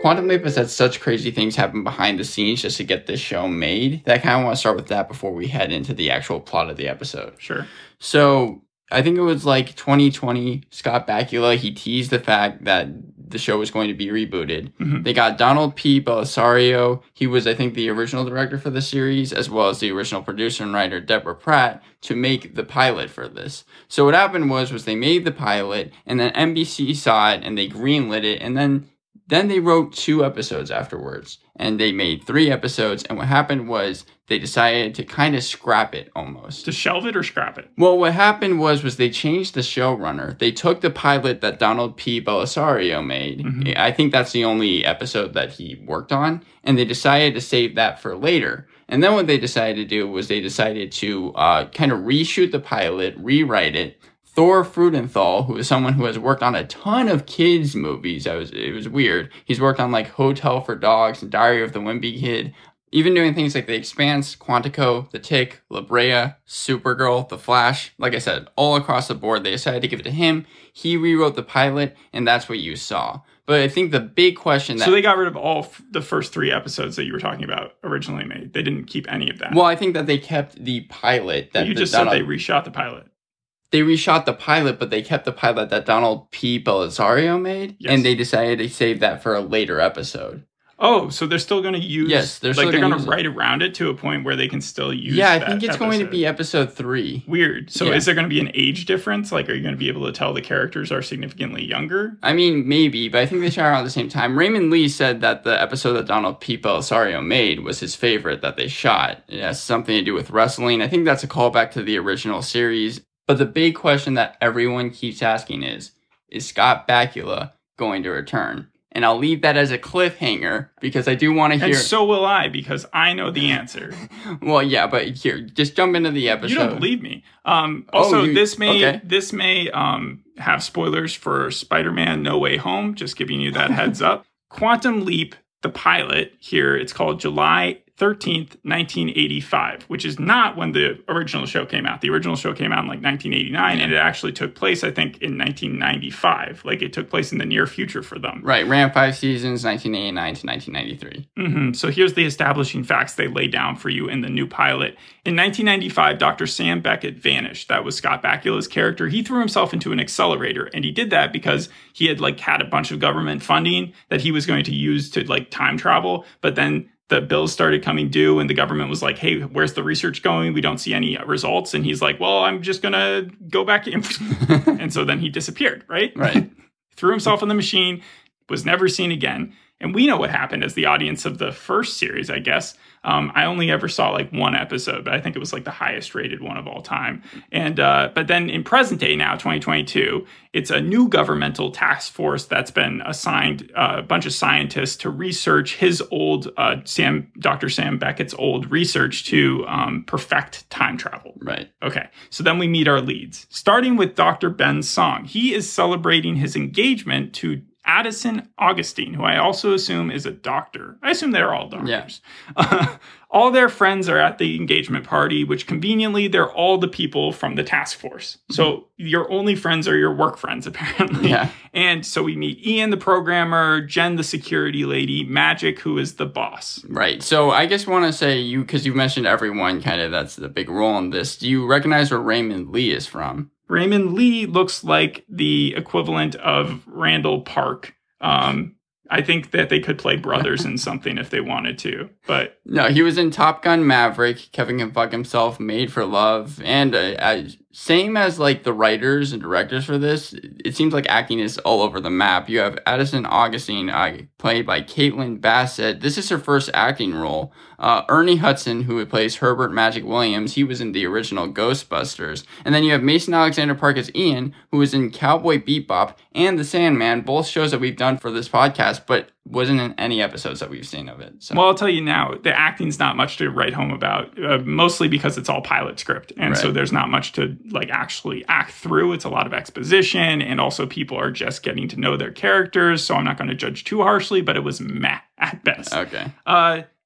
Quantum Leap has had such crazy things happen behind the scenes just to get this show made that I kind of want to start with that before we head into the actual plot of the episode. Sure. So I think it was like 2020, Scott Bakula, he teased the fact that the show was going to be rebooted. Mm-hmm. They got Donald P. Bellisario. He was, I think, the original director for the series, as well as the original producer and writer, Deborah Pratt, to make the pilot for this. So what happened was they made the pilot, and then NBC saw it, and they greenlit it, and then they wrote 2 episodes afterwards, and they made 3 episodes, and what happened was they decided to kind of scrap it almost. To shelve it or scrap it? Well, what happened was they changed the showrunner. They took the pilot that Donald P. Bellisario made. Mm-hmm. I think that's the only episode that he worked on, and they decided to save that for later. And then what they decided to do was they decided to kind of reshoot the pilot, rewrite it. Thor Fruidenthal, who is someone who has worked on a ton of kids' movies. It was weird. He's worked on, like, Hotel for Dogs and Diary of the Wimpy Kid, even doing things like The Expanse, Quantico, The Tick, La Brea, Supergirl, The Flash. Like I said, all across the board, they decided to give it to him. He rewrote the pilot, and that's what you saw. But I think the big question that... So they got rid of all the first 3 episodes that you were talking about originally made. They didn't keep any of that. Well, I think that they kept the pilot. That you just said they reshot the pilot. They reshot the pilot, but they kept the pilot that Donald P. Bellisario made, yes. And they decided to save that for a later episode. Oh, so they're still going to use... Yes, they're going to write around it to a point where they can still use that. Yeah, I think it's going to be episode 3. Weird. So is there going to be an age difference? Like, are you going to be able to tell the characters are significantly younger? I mean, maybe, but I think they shot around at the same time. Raymond Lee said that the episode that Donald P. Bellisario made was his favorite that they shot. It has something to do with wrestling. I think that's a callback to the original series. But the big question that everyone keeps asking is Scott Bakula going to return? And I'll leave that as a cliffhanger because I do want to hear... And so will I, because I know the answer. Well, yeah, but here, just jump into the episode. You don't believe me. This may have spoilers for Spider-Man No Way Home, just giving you that heads up. Quantum Leap, the pilot here, it's called July 13th, 1985, which is not when the original show came out. The original show came out in like 1989, and it actually took place, I think, in 1995. Like, it took place in the near future for them. Right, ran 5 seasons, 1989 to 1993. Mm-hmm. So here's the establishing facts they lay down for you in the new pilot. In 1995, Dr. Sam Beckett vanished. That was Scott Bakula's character. He threw himself into an accelerator, and he did that because he had a bunch of government funding that he was going to use to time travel, but then the bills started coming due, and the government was like, hey, where's the research going? We don't see any results. And he's like, well, I'm just going to go back in. And so then he disappeared, right? Right. Threw himself in the machine, was never seen again. And we know what happened as the audience of the first series, I guess. I only ever saw one episode, but I think it was the highest rated one of all time. And but then in present day now, 2022, it's a new governmental task force that's been assigned a bunch of scientists to research his old Dr. Sam Beckett's old research to perfect time travel. Right. Okay. So then we meet our leads, starting with Dr. Ben Song. He is celebrating his engagement to Addison Augustine, who I also assume is a doctor. I assume they're all doctors. Yeah. All their friends are at the engagement party, which conveniently, they're all the people from the task force. Mm-hmm. So your only friends are your work friends, apparently. Yeah. And so we meet Ian, the programmer, Jen, the security lady, Magic, who is the boss. Right. So I just want to say, because you mentioned everyone, kind of that's the big role in this. Do you recognize where Raymond Lee is from? Raymond Lee looks like the equivalent of Randall Park. I think that they could play brothers in something if they wanted to. But no, he was in Top Gun Maverick, Kevin Can Fuck Himself, Made for Love. And same as the writers and directors for this, it seems like acting is all over the map. You have Addison Augustine, played by Caitlin Bassett. This is her first acting role. Ernie Hudson, who plays Herbert Magic Williams, he was in the original Ghostbusters. And then you have Mason Alexander Park as Ian, who was in Cowboy Bebop and The Sandman, both shows that we've done for this podcast, but wasn't in any episodes that we've seen of it. So. Well, I'll tell you now, the acting's not much to write home about, mostly because it's all pilot script. And right. So there's not much to actually act through. It's a lot of exposition, and also people are just getting to know their characters. So I'm not going to judge too harshly, but it was meh at best. Okay.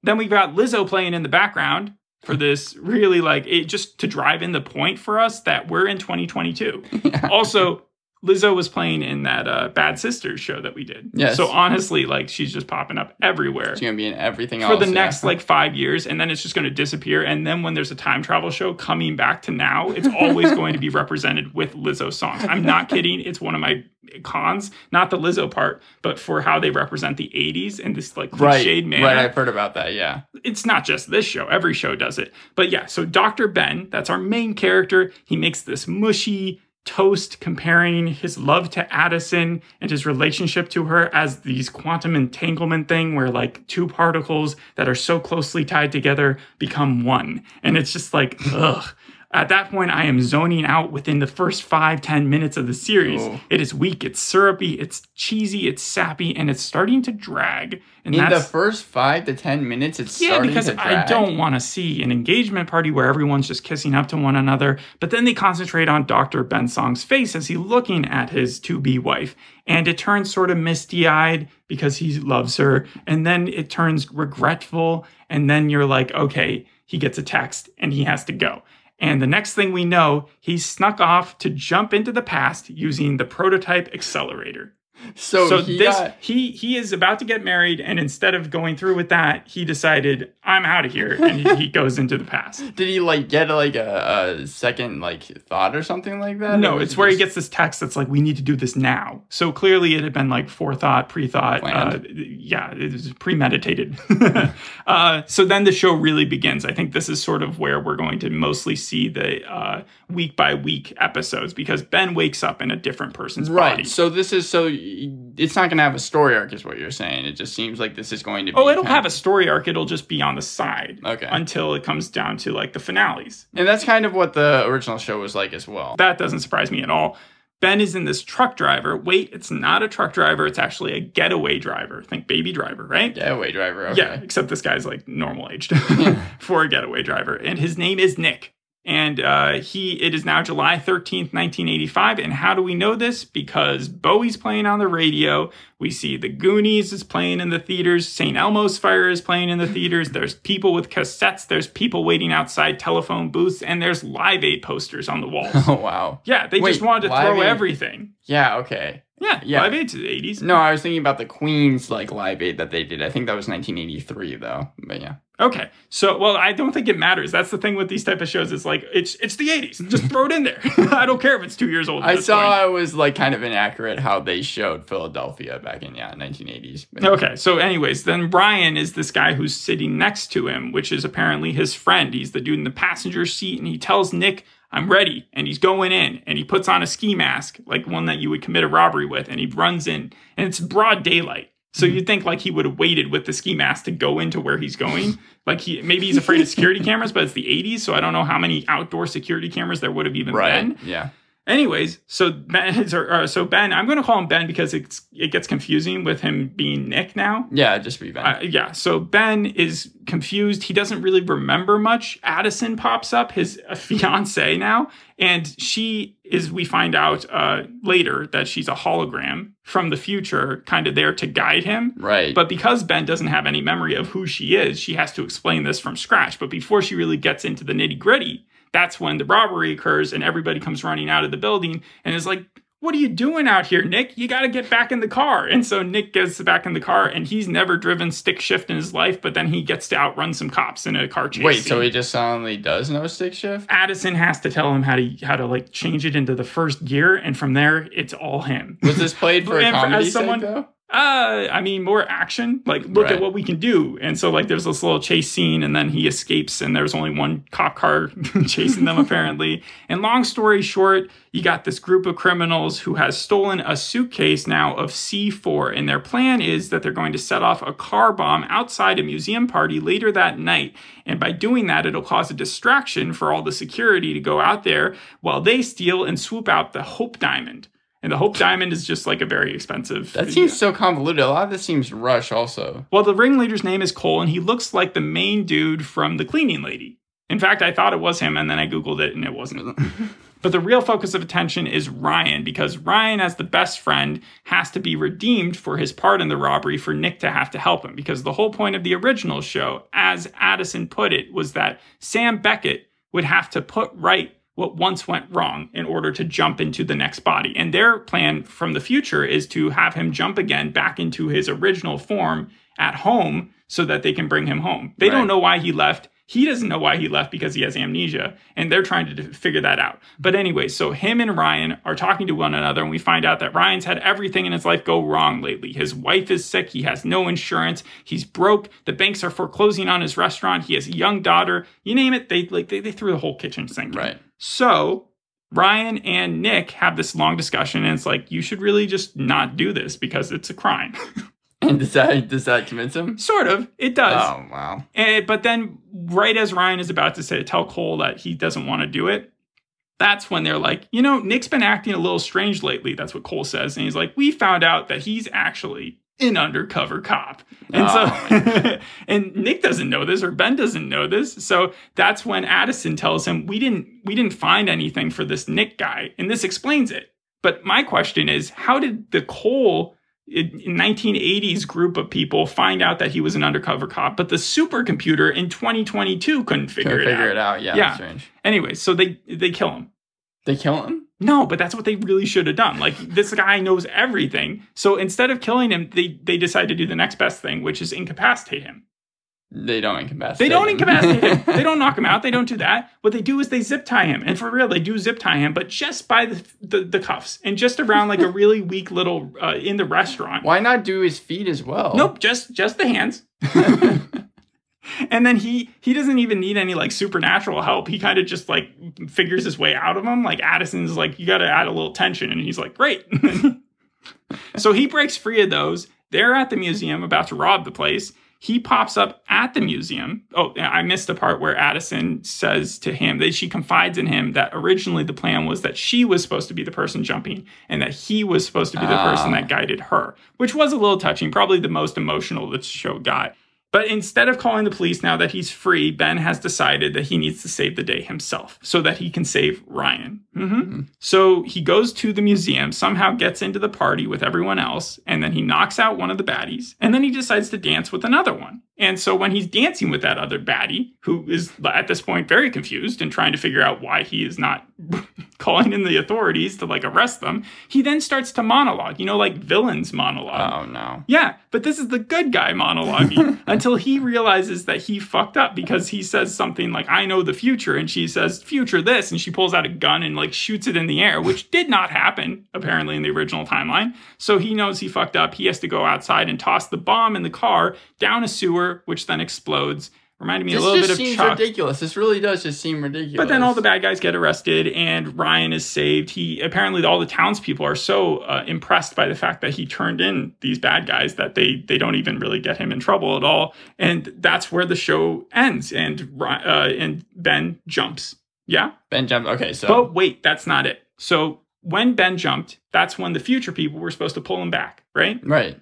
Then we've got Lizzo playing in the background for this, really, it just to drive in the point for us that we're in 2022. Yeah. Also, Lizzo was playing in that Bad Sisters show that we did. Yes. So honestly, like, she's just popping up everywhere. She's going to be in everything else. For the next, like, 5 years, and then it's just going to disappear. And then when there's a time travel show coming back to now, it's always going to be represented with Lizzo songs. I'm not kidding. It's one of my cons. Not the Lizzo part, but for how they represent the 80s in this, like, cliched manner. Right, I've heard about that, yeah. It's not just this show. Every show does it. But yeah, so Dr. Ben, that's our main character. He makes this mushy toast comparing his love to Addison and his relationship to her as these quantum entanglement thing where, like, two particles that are so closely tied together become one. And it's just like, ugh. At that point, I am zoning out within the first 5-10 minutes of the series. Ooh. It is weak, it's syrupy, it's cheesy, it's sappy, and it's starting to drag. And in the first 5 to 10 minutes, it's starting to drag. Yeah, because I don't want to see an engagement party where everyone's just kissing up to one another. But then they concentrate on Dr. Ben Song's face as he's looking at his to-be wife. And it turns sort of misty-eyed because he loves her. And then it turns regretful. And then you're like, okay, he gets a text and he has to go. And the next thing we know, he snuck off to jump into the past using the prototype accelerator. So he is about to get married, and instead of going through with that, he decided, I'm out of here, and he goes into the past. Did he, like, get, like, a second, like, thought or something like that? No, it's where he gets this text that's like, we need to do this now. So clearly it had been, like, forethought, pre-thought. Yeah, it was premeditated. So then the show really begins. I think this is sort of where we're going to mostly see the week-by-week episodes, because Ben wakes up in a different person's body. Right, so this is... so. It's not going to have a story arc is what you're saying. It just seems like this is going to be... Oh, it'll have a story arc. It'll just be on the side. Okay. Until it comes down to, like, the finales. And that's kind of what the original show was like as well. That doesn't surprise me at all. Ben is in this truck driver. Wait, it's not a truck driver. It's actually a getaway driver. Think Baby Driver, right? Getaway driver, okay. Yeah, except this guy's, like, normal aged for a getaway driver. And his name is Nick. And it is now July 13th, 1985. And how do we know this? Because Bowie's playing on the radio. We see The Goonies is playing in the theaters. St. Elmo's Fire is playing in the theaters. There's people with cassettes. There's people waiting outside telephone booths. And there's Live Aid posters on the walls. Oh, wow. Yeah, they just wanted to throw everything. Yeah, okay. Yeah, Live Aid to the 80s. No, I was thinking about the Queen's, like, Live Aid that they did. I think that was 1983, though. But yeah. Okay. So, well, I don't think it matters. That's the thing with these type of shows. It's like, it's the 80s. Just throw it in there. I don't care if it's 2 years old. I saw it was, like, kind of inaccurate how they showed Philadelphia back in, 1980s. But okay. So anyways, then Ryan is this guy who's sitting next to him, which is apparently his friend. He's the dude in the passenger seat, and he tells Nick, I'm ready. And he's going in, and he puts on a ski mask, like one that you would commit a robbery with, and he runs in, and it's broad daylight. So you'd think, like, he would have waited with the ski mask to go into where he's going. Like, maybe he's afraid of security cameras, but it's the 80s, so I don't know how many outdoor security cameras there would have even been. Yeah. Anyways, so Ben, I'm going to call him Ben because it gets confusing with him being Nick now. Yeah, just be Ben. So Ben is confused. He doesn't really remember much. Addison pops up, his fiance now, and she is, we find out later that she's a hologram from the future, kind of there to guide him. Right. But because Ben doesn't have any memory of who she is, she has to explain this from scratch. But before she really gets into the nitty-gritty, that's when the robbery occurs and everybody comes running out of the building and is like, what are you doing out here, Nick? You got to get back in the car. And so Nick gets back in the car, and he's never driven stick shift in his life, but then he gets to outrun some cops in a car chase. Wait, so he just suddenly does know stick shift? Addison has to tell him how to like change it into the first gear, and from there it's all him. Was this played for a comedy sake, though? I mean, more action, like, look at what we can do. And so, like, there's this little chase scene, and then he escapes, and there's only one cop car chasing them, apparently. And long story short, you got this group of criminals who has stolen a suitcase now of C4, and their plan is that they're going to set off a car bomb outside a museum party later that night. And by doing that, it'll cause a distraction for all the security to go out there while they steal and swoop out the Hope Diamond. And the Hope Diamond is just, like, a very expensive... That seems so convoluted. A lot of this seems rushed also. Well, the ringleader's name is Cole, and he looks like the main dude from The Cleaning Lady. In fact, I thought it was him, and then I Googled it, and it wasn't. But the real focus of attention is Ryan, because Ryan, as the best friend, has to be redeemed for his part in the robbery for Nick to have to help him. Because the whole point of the original show, as Addison put it, was that Sam Beckett would have to put right what once went wrong in order to jump into the next body. And their plan from the future is to have him jump again back into his original form at home so that they can bring him home. They don't know why he left. He doesn't know why he left because he has amnesia, and they're trying to figure that out. But anyway, so him and Ryan are talking to one another, and we find out that Ryan's had everything in his life go wrong lately. His wife is sick. He has no insurance. He's broke. The banks are foreclosing on his restaurant. He has a young daughter. You name it, they threw the whole kitchen sink. Right. So Ryan and Nick have this long discussion, and it's like, you should really just not do this because it's a crime. And does that convince him? Sort of. It does. Oh, wow. But then right as Ryan is about to tell Cole that he doesn't want to do it, that's when they're like, you know, Nick's been acting a little strange lately. That's what Cole says. And he's like, we found out that he's actually an undercover cop. And so, and Nick doesn't know this, or Ben doesn't know this. So that's when Addison tells him, we didn't find anything for this Nick guy. And this explains it. But my question is, how did the Cole 1980s group of people find out that he was an undercover cop, but the supercomputer in 2022 couldn't figure it out. Yeah, that's strange. Anyway, so they kill him. They kill him? No, but that's what they really should have done. Like, this guy knows everything. So instead of killing him, they decide to do the next best thing, which is incapacitate him. They don't incapacitate him. They don't knock him out. They don't do that. What they do is they zip tie him. And for real, they do zip tie him, but just by the cuffs and just around like a really weak little in the restaurant. Why not do his feet as well? Nope, just the hands. And then he doesn't even need any like supernatural help. He kind of just like figures his way out of them. Like Addison's like, you got to add a little tension. And he's like, great. So he breaks free of those. They're at the museum about to rob the place. He pops up at the museum. Oh, I missed the part where Addison says to him that she confides in him that originally the plan was that she was supposed to be the person jumping and that he was supposed to be the person that guided her, which was a little touching, probably the most emotional that the show got. But instead of calling the police now that he's free, Ben has decided that he needs to save the day himself so that he can save Ryan. Mm-hmm. Mm-hmm. So he goes to the museum, somehow gets into the party with everyone else, and then he knocks out one of the baddies, and then he decides to dance with another one. And so when he's dancing with that other baddie, who is at this point very confused and trying to figure out why he is not calling in the authorities to like arrest them, he then starts to monologue, you know, like villain's monologue. Oh, no. Yeah, but this is the good guy monologuing until he realizes that he fucked up because he says something like, I know the future. And she says, future this. And she pulls out a gun and like shoots it in the air, which did not happen apparently in the original timeline. So he knows he fucked up. He has to go outside and toss the bomb in the car down a sewer, which then explodes. Reminded me a little bit of Chuck. This just seems ridiculous. This really does just seem ridiculous. But then all the bad guys get arrested, and Ryan is saved. He apparently all the townspeople are so impressed by the fact that he turned in these bad guys that they don't even really get him in trouble at all. And that's where the show ends. And Ben jumps. Yeah, Ben jumps. Okay, so but wait, that's not it. So when Ben jumped, that's when the future people were supposed to pull him back. Right. Right.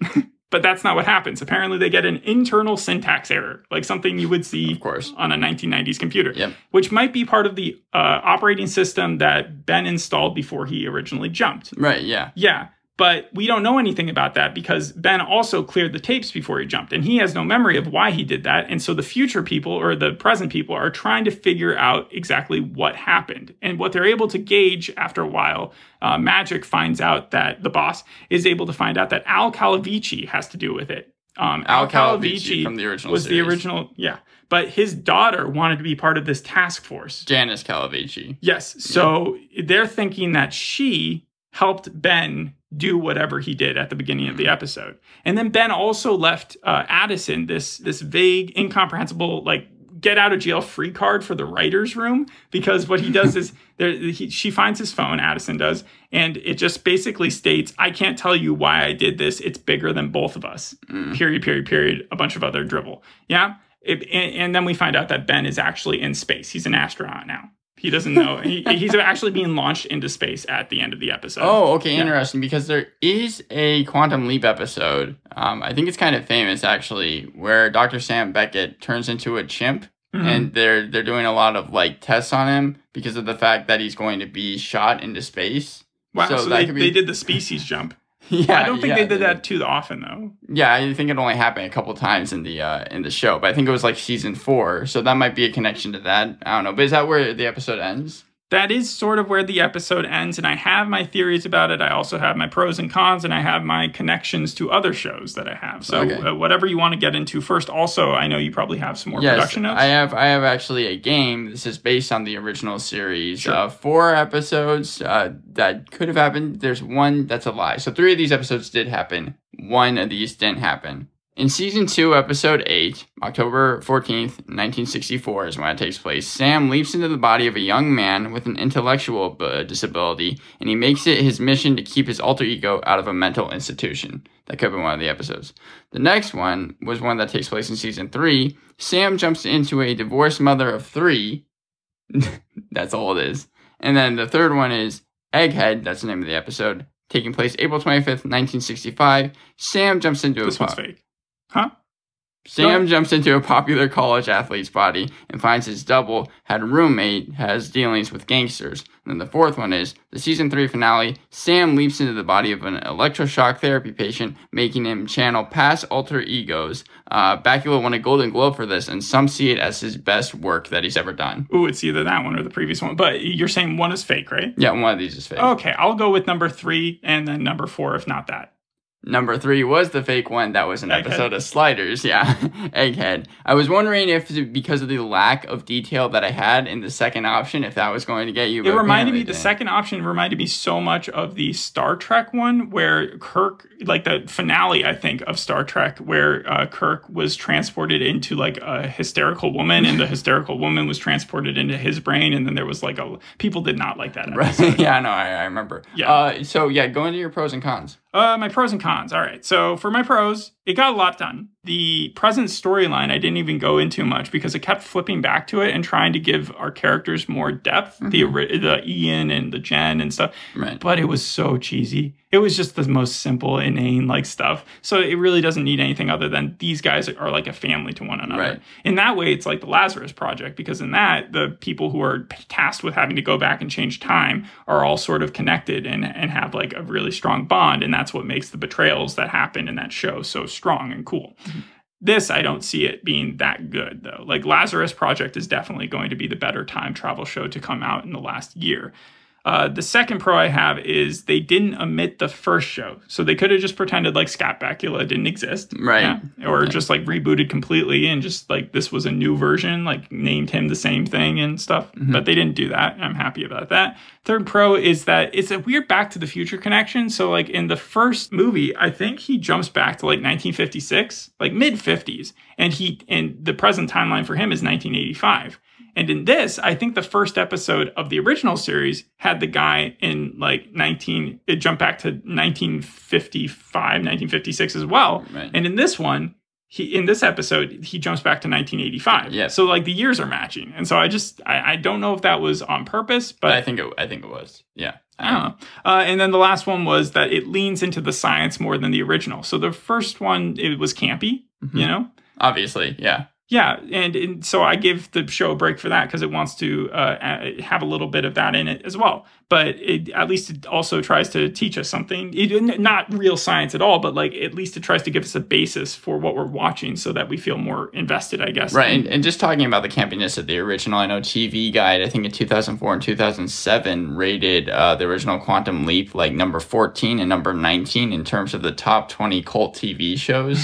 But that's not what happens. Apparently, they get an internal syntax error, like something you would see, of course, on a 1990s computer, which might be part of the operating system that Ben installed before he originally jumped. Right, yeah. Yeah, but we don't know anything about that because Ben also cleared the tapes before he jumped, and he has no memory of why he did that. And so the future people or the present people are trying to figure out exactly what happened. And what they're able to gauge after a while, Magic finds out that the boss is able to find out that Al Calavici has to do with it. Al Calavici from the original was series. The original, yeah. But his daughter wanted to be part of this task force. Janice Calavici. Yes. So they're thinking that she helped Ben do whatever he did at the beginning of the episode. And then Ben also left Addison this vague, incomprehensible, like, get out of jail free card for the writer's room, because what he does is she finds his phone, Addison does, and it just basically states, I can't tell you why I did this. It's bigger than both of us. Period. A bunch of other dribble. Yeah. And then we find out that Ben is actually in space. He's an astronaut now. He doesn't know. He's actually being launched into space at the end of the episode. Oh, okay. Yeah. Interesting, because there is a Quantum Leap episode. I think it's kind of famous, actually, where Dr. Sam Beckett turns into a chimp. Mm-hmm. And they're doing a lot of, like, tests on him because of the fact that he's going to be shot into space. Wow, so that they did the species jump. Yeah, well, I don't think they did that too often, though. Yeah, I think it only happened a couple times in the show, but I think it was like season 4, so that might be a connection to that. I don't know, but is that where the episode ends? that is sort of where the episode ends, and I have my theories about it. I also have my pros and cons, and I have my connections to other shows that I have. So whatever you want to get into first. Also, I know you probably have some more production notes. I have actually a game. This is based on the original series. Sure. 4 episodes that could have happened. There's one that's a lie. So 3 of these episodes did happen. 1 of these didn't happen. In Season 2, Episode 8, October 14th, 1964 is when it takes place, Sam leaps into the body of a young man with an intellectual disability, and he makes it his mission to keep his alter ego out of a mental institution. That could have been one of the episodes. The next one was one that takes place in Season 3. Sam jumps into a divorced mother of 3. That's all it is. And then the third one is Egghead, that's the name of the episode, taking place April 25th, 1965. Sam jumps into this a one's fake. Huh? Sam jumps into a popular college athlete's body and finds his double had a roommate has dealings with gangsters. And then the fourth one is the Season 3 finale. Sam leaps into the body of an electroshock therapy patient, making him channel past alter egos. Bakula won a Golden Globe for this, and some see it as his best work that he's ever done. Ooh, it's either that one or the previous one. But you're saying one is fake, right? Yeah, one of these is fake. Okay, I'll go with number 3 and then number 4 if not that. Number 3 was the fake one. That was an episode of Sliders. Yeah, Egghead. I was wondering if, because of the lack of detail that I had in the second option, if that was going to get you. It reminded me, the second option reminded me so much of the Star Trek one where Kirk, like the finale, I think, of Star Trek, where Kirk was transported into like a hysterical woman and the hysterical woman was transported into his brain. And then there was like people did not like that episode. Right. Yeah, no, I remember. Yeah. Go into your pros and cons. My pros and cons. All right. So for my pros, it got a lot done. The present storyline I didn't even go into much because it kept flipping back to it and trying to give our characters more depth. Mm-hmm. The Ian and the Jen and stuff. Right. But it was so cheesy. It was just the most simple, inane like stuff. So it really doesn't need anything other than these guys are like a family to one another. Right. In that way, it's like the Lazarus Project, because in that, the people who are tasked with having to go back and change time are all sort of connected and have like a really strong bond. And that's what makes the betrayals that happen in that show so strong and cool. Mm-hmm. This, I don't see it being that good, though. Like Lazarus Project is definitely going to be the better time travel show to come out in the last year. The second pro I have is they didn't omit the first show. So they could have just pretended like Scott Bakula didn't exist. Right. Yeah? Or just like rebooted completely and just like this was a new version, like named him the same thing and stuff. Mm-hmm. But they didn't do that. And I'm happy about that. Third pro is that it's a weird Back to the Future connection. So like in the first movie, I think he jumps back to like 1956, like mid 50s. And the present timeline for him is 1985. And in this, I think the first episode of the original series had the guy in like it jumped back to 1955, 1956 as well. Right. And in this one, he jumps back to 1985. Yeah. So like the years are matching. And so I don't know if that was on purpose, but I think it was. Yeah. I don't know. And then the last one was that it leans into the science more than the original. So the first one, it was campy, mm-hmm. you know? Obviously. Yeah. Yeah, and so I give the show a break for that because it wants to have a little bit of that in it as well. But at least it also tries to teach us something. Not real science at all, but like at least it tries to give us a basis for what we're watching so that we feel more invested, I guess. Right, and just talking about the campiness of the original, I know TV Guide, I think in 2004 and 2007, rated the original Quantum Leap like number 14 and number 19 in terms of the top 20 cult TV shows.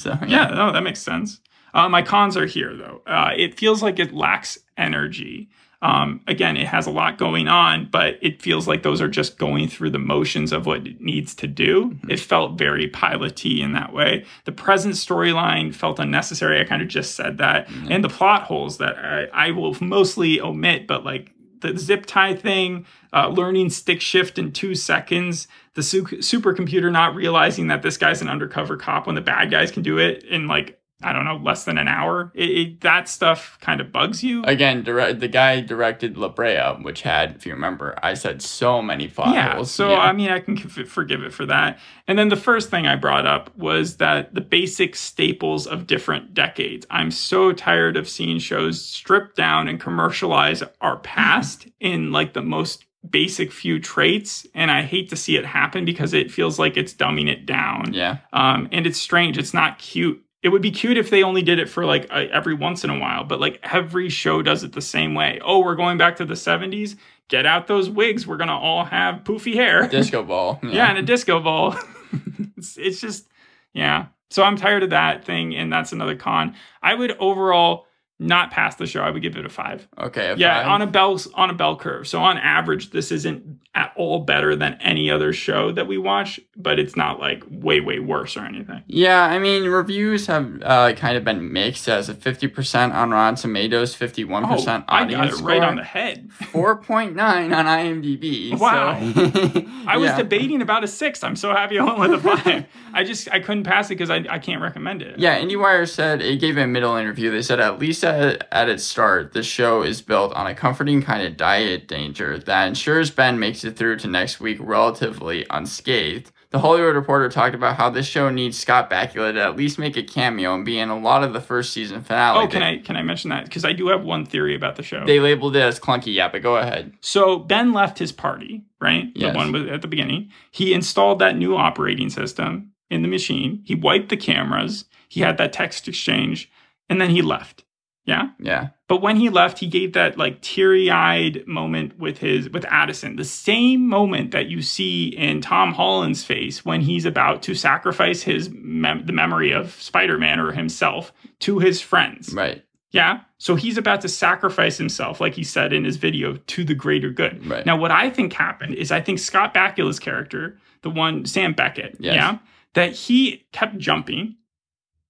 So, yeah, no, that makes sense. My cons are here, though. It feels like it lacks energy. Again, it has a lot going on, but it feels like those are just going through the motions of what it needs to do. Mm-hmm. It felt very pilot-y in that way. The present storyline felt unnecessary. I kind of just said that. Mm-hmm. And the plot holes that I will mostly omit, but like the zip tie thing, learning stick shift in 2 seconds, the supercomputer not realizing that this guy's an undercover cop when the bad guys can do it in like, I don't know, less than an hour. That stuff kind of bugs you. Again, the guy directed La Brea, which had, if you remember, I said so many plot holes. So, yeah. I mean, I can forgive it for that. And then the first thing I brought up was that the basic staples of different decades. I'm so tired of seeing shows stripped down and commercialize our past in like the most basic few traits, and I hate to see it happen because it feels like it's dumbing it down. Yeah. And it's strange. It's not cute. It would be cute if they only did it for like every once in a while, but like every show does it the same way. Oh, we're going back to the 70s. get out those wigs. We're going to all have poofy hair. Disco ball. Yeah, yeah, and a disco ball. It's just, yeah. So I'm tired of that thing, and that's another con. I would overall not pass the show. I would give it a 5. Okay. Yeah, on a bell curve. So on average, this isn't at all better than any other show that we watch, but it's not like way, way worse or anything. Yeah, I mean, reviews have kind of been mixed as a 50% on Rotten Tomatoes, 51% audience. I got it right on the head. 4.9 on IMDb. Wow. So. I was debating about a 6. I'm so happy I went with a 5. I couldn't pass it because I can't recommend it. Yeah, IndieWire said it gave a middle interview. They said at least at its start, this show is built on a comforting kind of diet danger that ensures Ben makes it through to next week relatively unscathed. The Hollywood Reporter talked about how this show needs Scott Bakula to at least make a cameo and be in a lot of the first season finale. Oh, can I mention that? Because I do have one theory about the show. They labeled it as clunky, yeah, but go ahead. So Ben left his party, right? Yes. The one at the beginning. He installed that new operating system in the machine. He wiped the cameras. He had that text exchange. And then he left. Yeah? Yeah. But when he left, he gave that like teary-eyed moment with Addison. The same moment that you see in Tom Holland's face when he's about to sacrifice his the memory of Spider-Man or himself to his friends. Right. Yeah? So he's about to sacrifice himself, like he said in his video, to the greater good. Right. Now, what I think happened is I think Scott Bakula's character, the one, Sam Beckett, yes. Yeah? That he kept jumping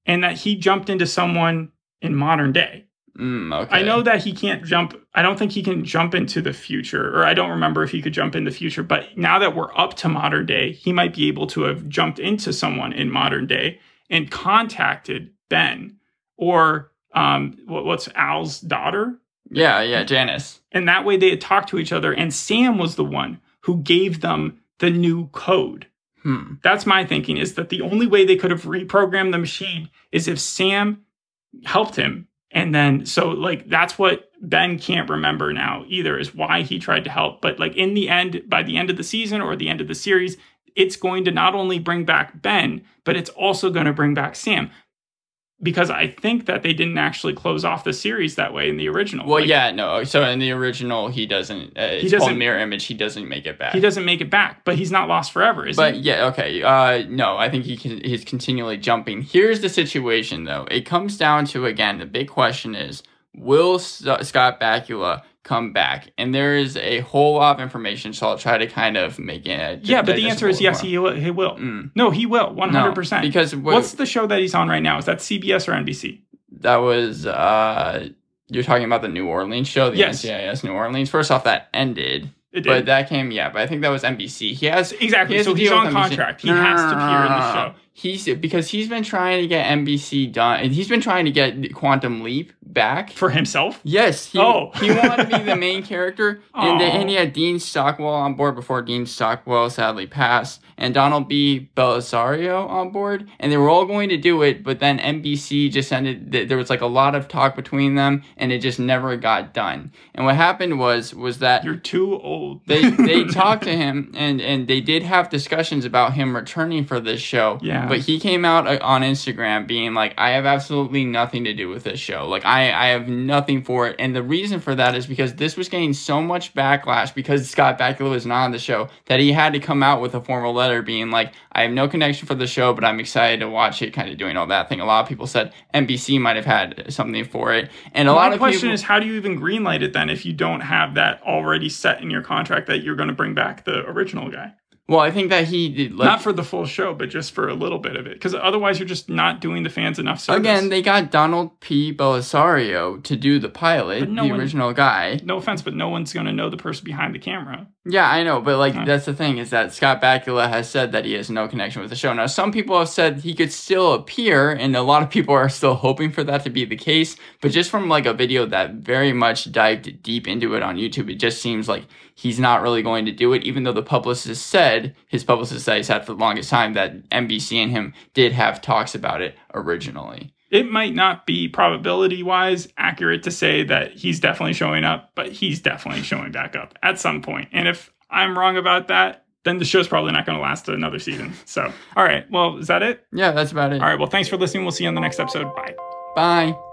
and that he jumped into someone in modern day. Okay. I know that he can't jump. I don't think he can jump into the future, or I don't remember if he could jump in the future. But now that we're up to modern day, he might be able to have jumped into someone in modern day and contacted Ben or what's Al's daughter? Yeah, Janice. And that way they had talked to each other. And Sam was the one who gave them the new code. That's my thinking, is that the only way they could have reprogrammed the machine is if Sam helped him. And then, so, like, that's what Ben can't remember now either, is why he tried to help. But, like, in the end, by the end of the season or the end of the series, it's going to not only bring back Ben, but it's also going to bring back Sam. Because I think that they didn't actually close off the series that way in the original. Well, like, yeah, no. So in the original, he doesn't. It's called Mirror Image. He doesn't make it back. He doesn't make it back, but he's not lost forever, is he? But yeah, okay. No, I think he's continually jumping. Here's the situation, though. It comes down to, again, the big question is, will Scott Bakula come back? And there is a whole lot of information, so I'll try to kind of make it. Yeah, but the answer is yes, he will. No, he will, 100%. No, because what's the show that he's on right now? Is that CBS or NBC? That was, you're talking about the New Orleans show, the NCIS New Orleans. First off, that ended. It did. But that came, yeah, but I think that was NBC. He has... Exactly, he has so he's on contract. He has to appear in the show. Because he's been trying to get NBC done, and he's been trying to get Quantum Leap back. For himself? Yes. He wanted to be the main character, and he had Dean Stockwell on board before Dean Stockwell sadly passed, and Donald P. Bellisario on board, and they were all going to do it, but then NBC just ended, there was like a lot of talk between them, and it just never got done. And what happened was that... You're too old. They talked to him, and they did have discussions about him returning for this show. Yeah. But he came out on Instagram being like, I have absolutely nothing to do with this show. Like, I have nothing for it. And the reason for that is because this was getting so much backlash because Scott Bakula was not on the show that he had to come out with a formal letter being like, I have no connection for the show, but I'm excited to watch it, kind of doing all that thing. A lot of people said NBC might have had something for it. And my question is, how do you even greenlight it then if you don't have that already set in your contract that you're going to bring back the original guy? Well, I think that he did... Like, not for the full show, but just for a little bit of it. Because otherwise, you're just not doing the fans enough service. Again, they got Donald P. Bellisario to do the pilot, original guy. No offense, but no one's going to know the person behind the camera. Yeah, I know. But, like, that's the thing, is that Scott Bakula has said that he has no connection with the show. Now, some people have said he could still appear, and a lot of people are still hoping for that to be the case. But just from, like, a video that very much dived deep into it on YouTube, it just seems like he's not really going to do it, even though the publicist said... His publicist that he's had for the longest time that NBC and him did have talks about it originally. It might not be probability-wise accurate to say that he's definitely showing up, but he's definitely showing back up at some point. And if I'm wrong about that, then the show's probably not going to last another season. So, all right. Well, is that it? Yeah, that's about it. All right. Well, thanks for listening. We'll see you on the next episode. Bye. Bye.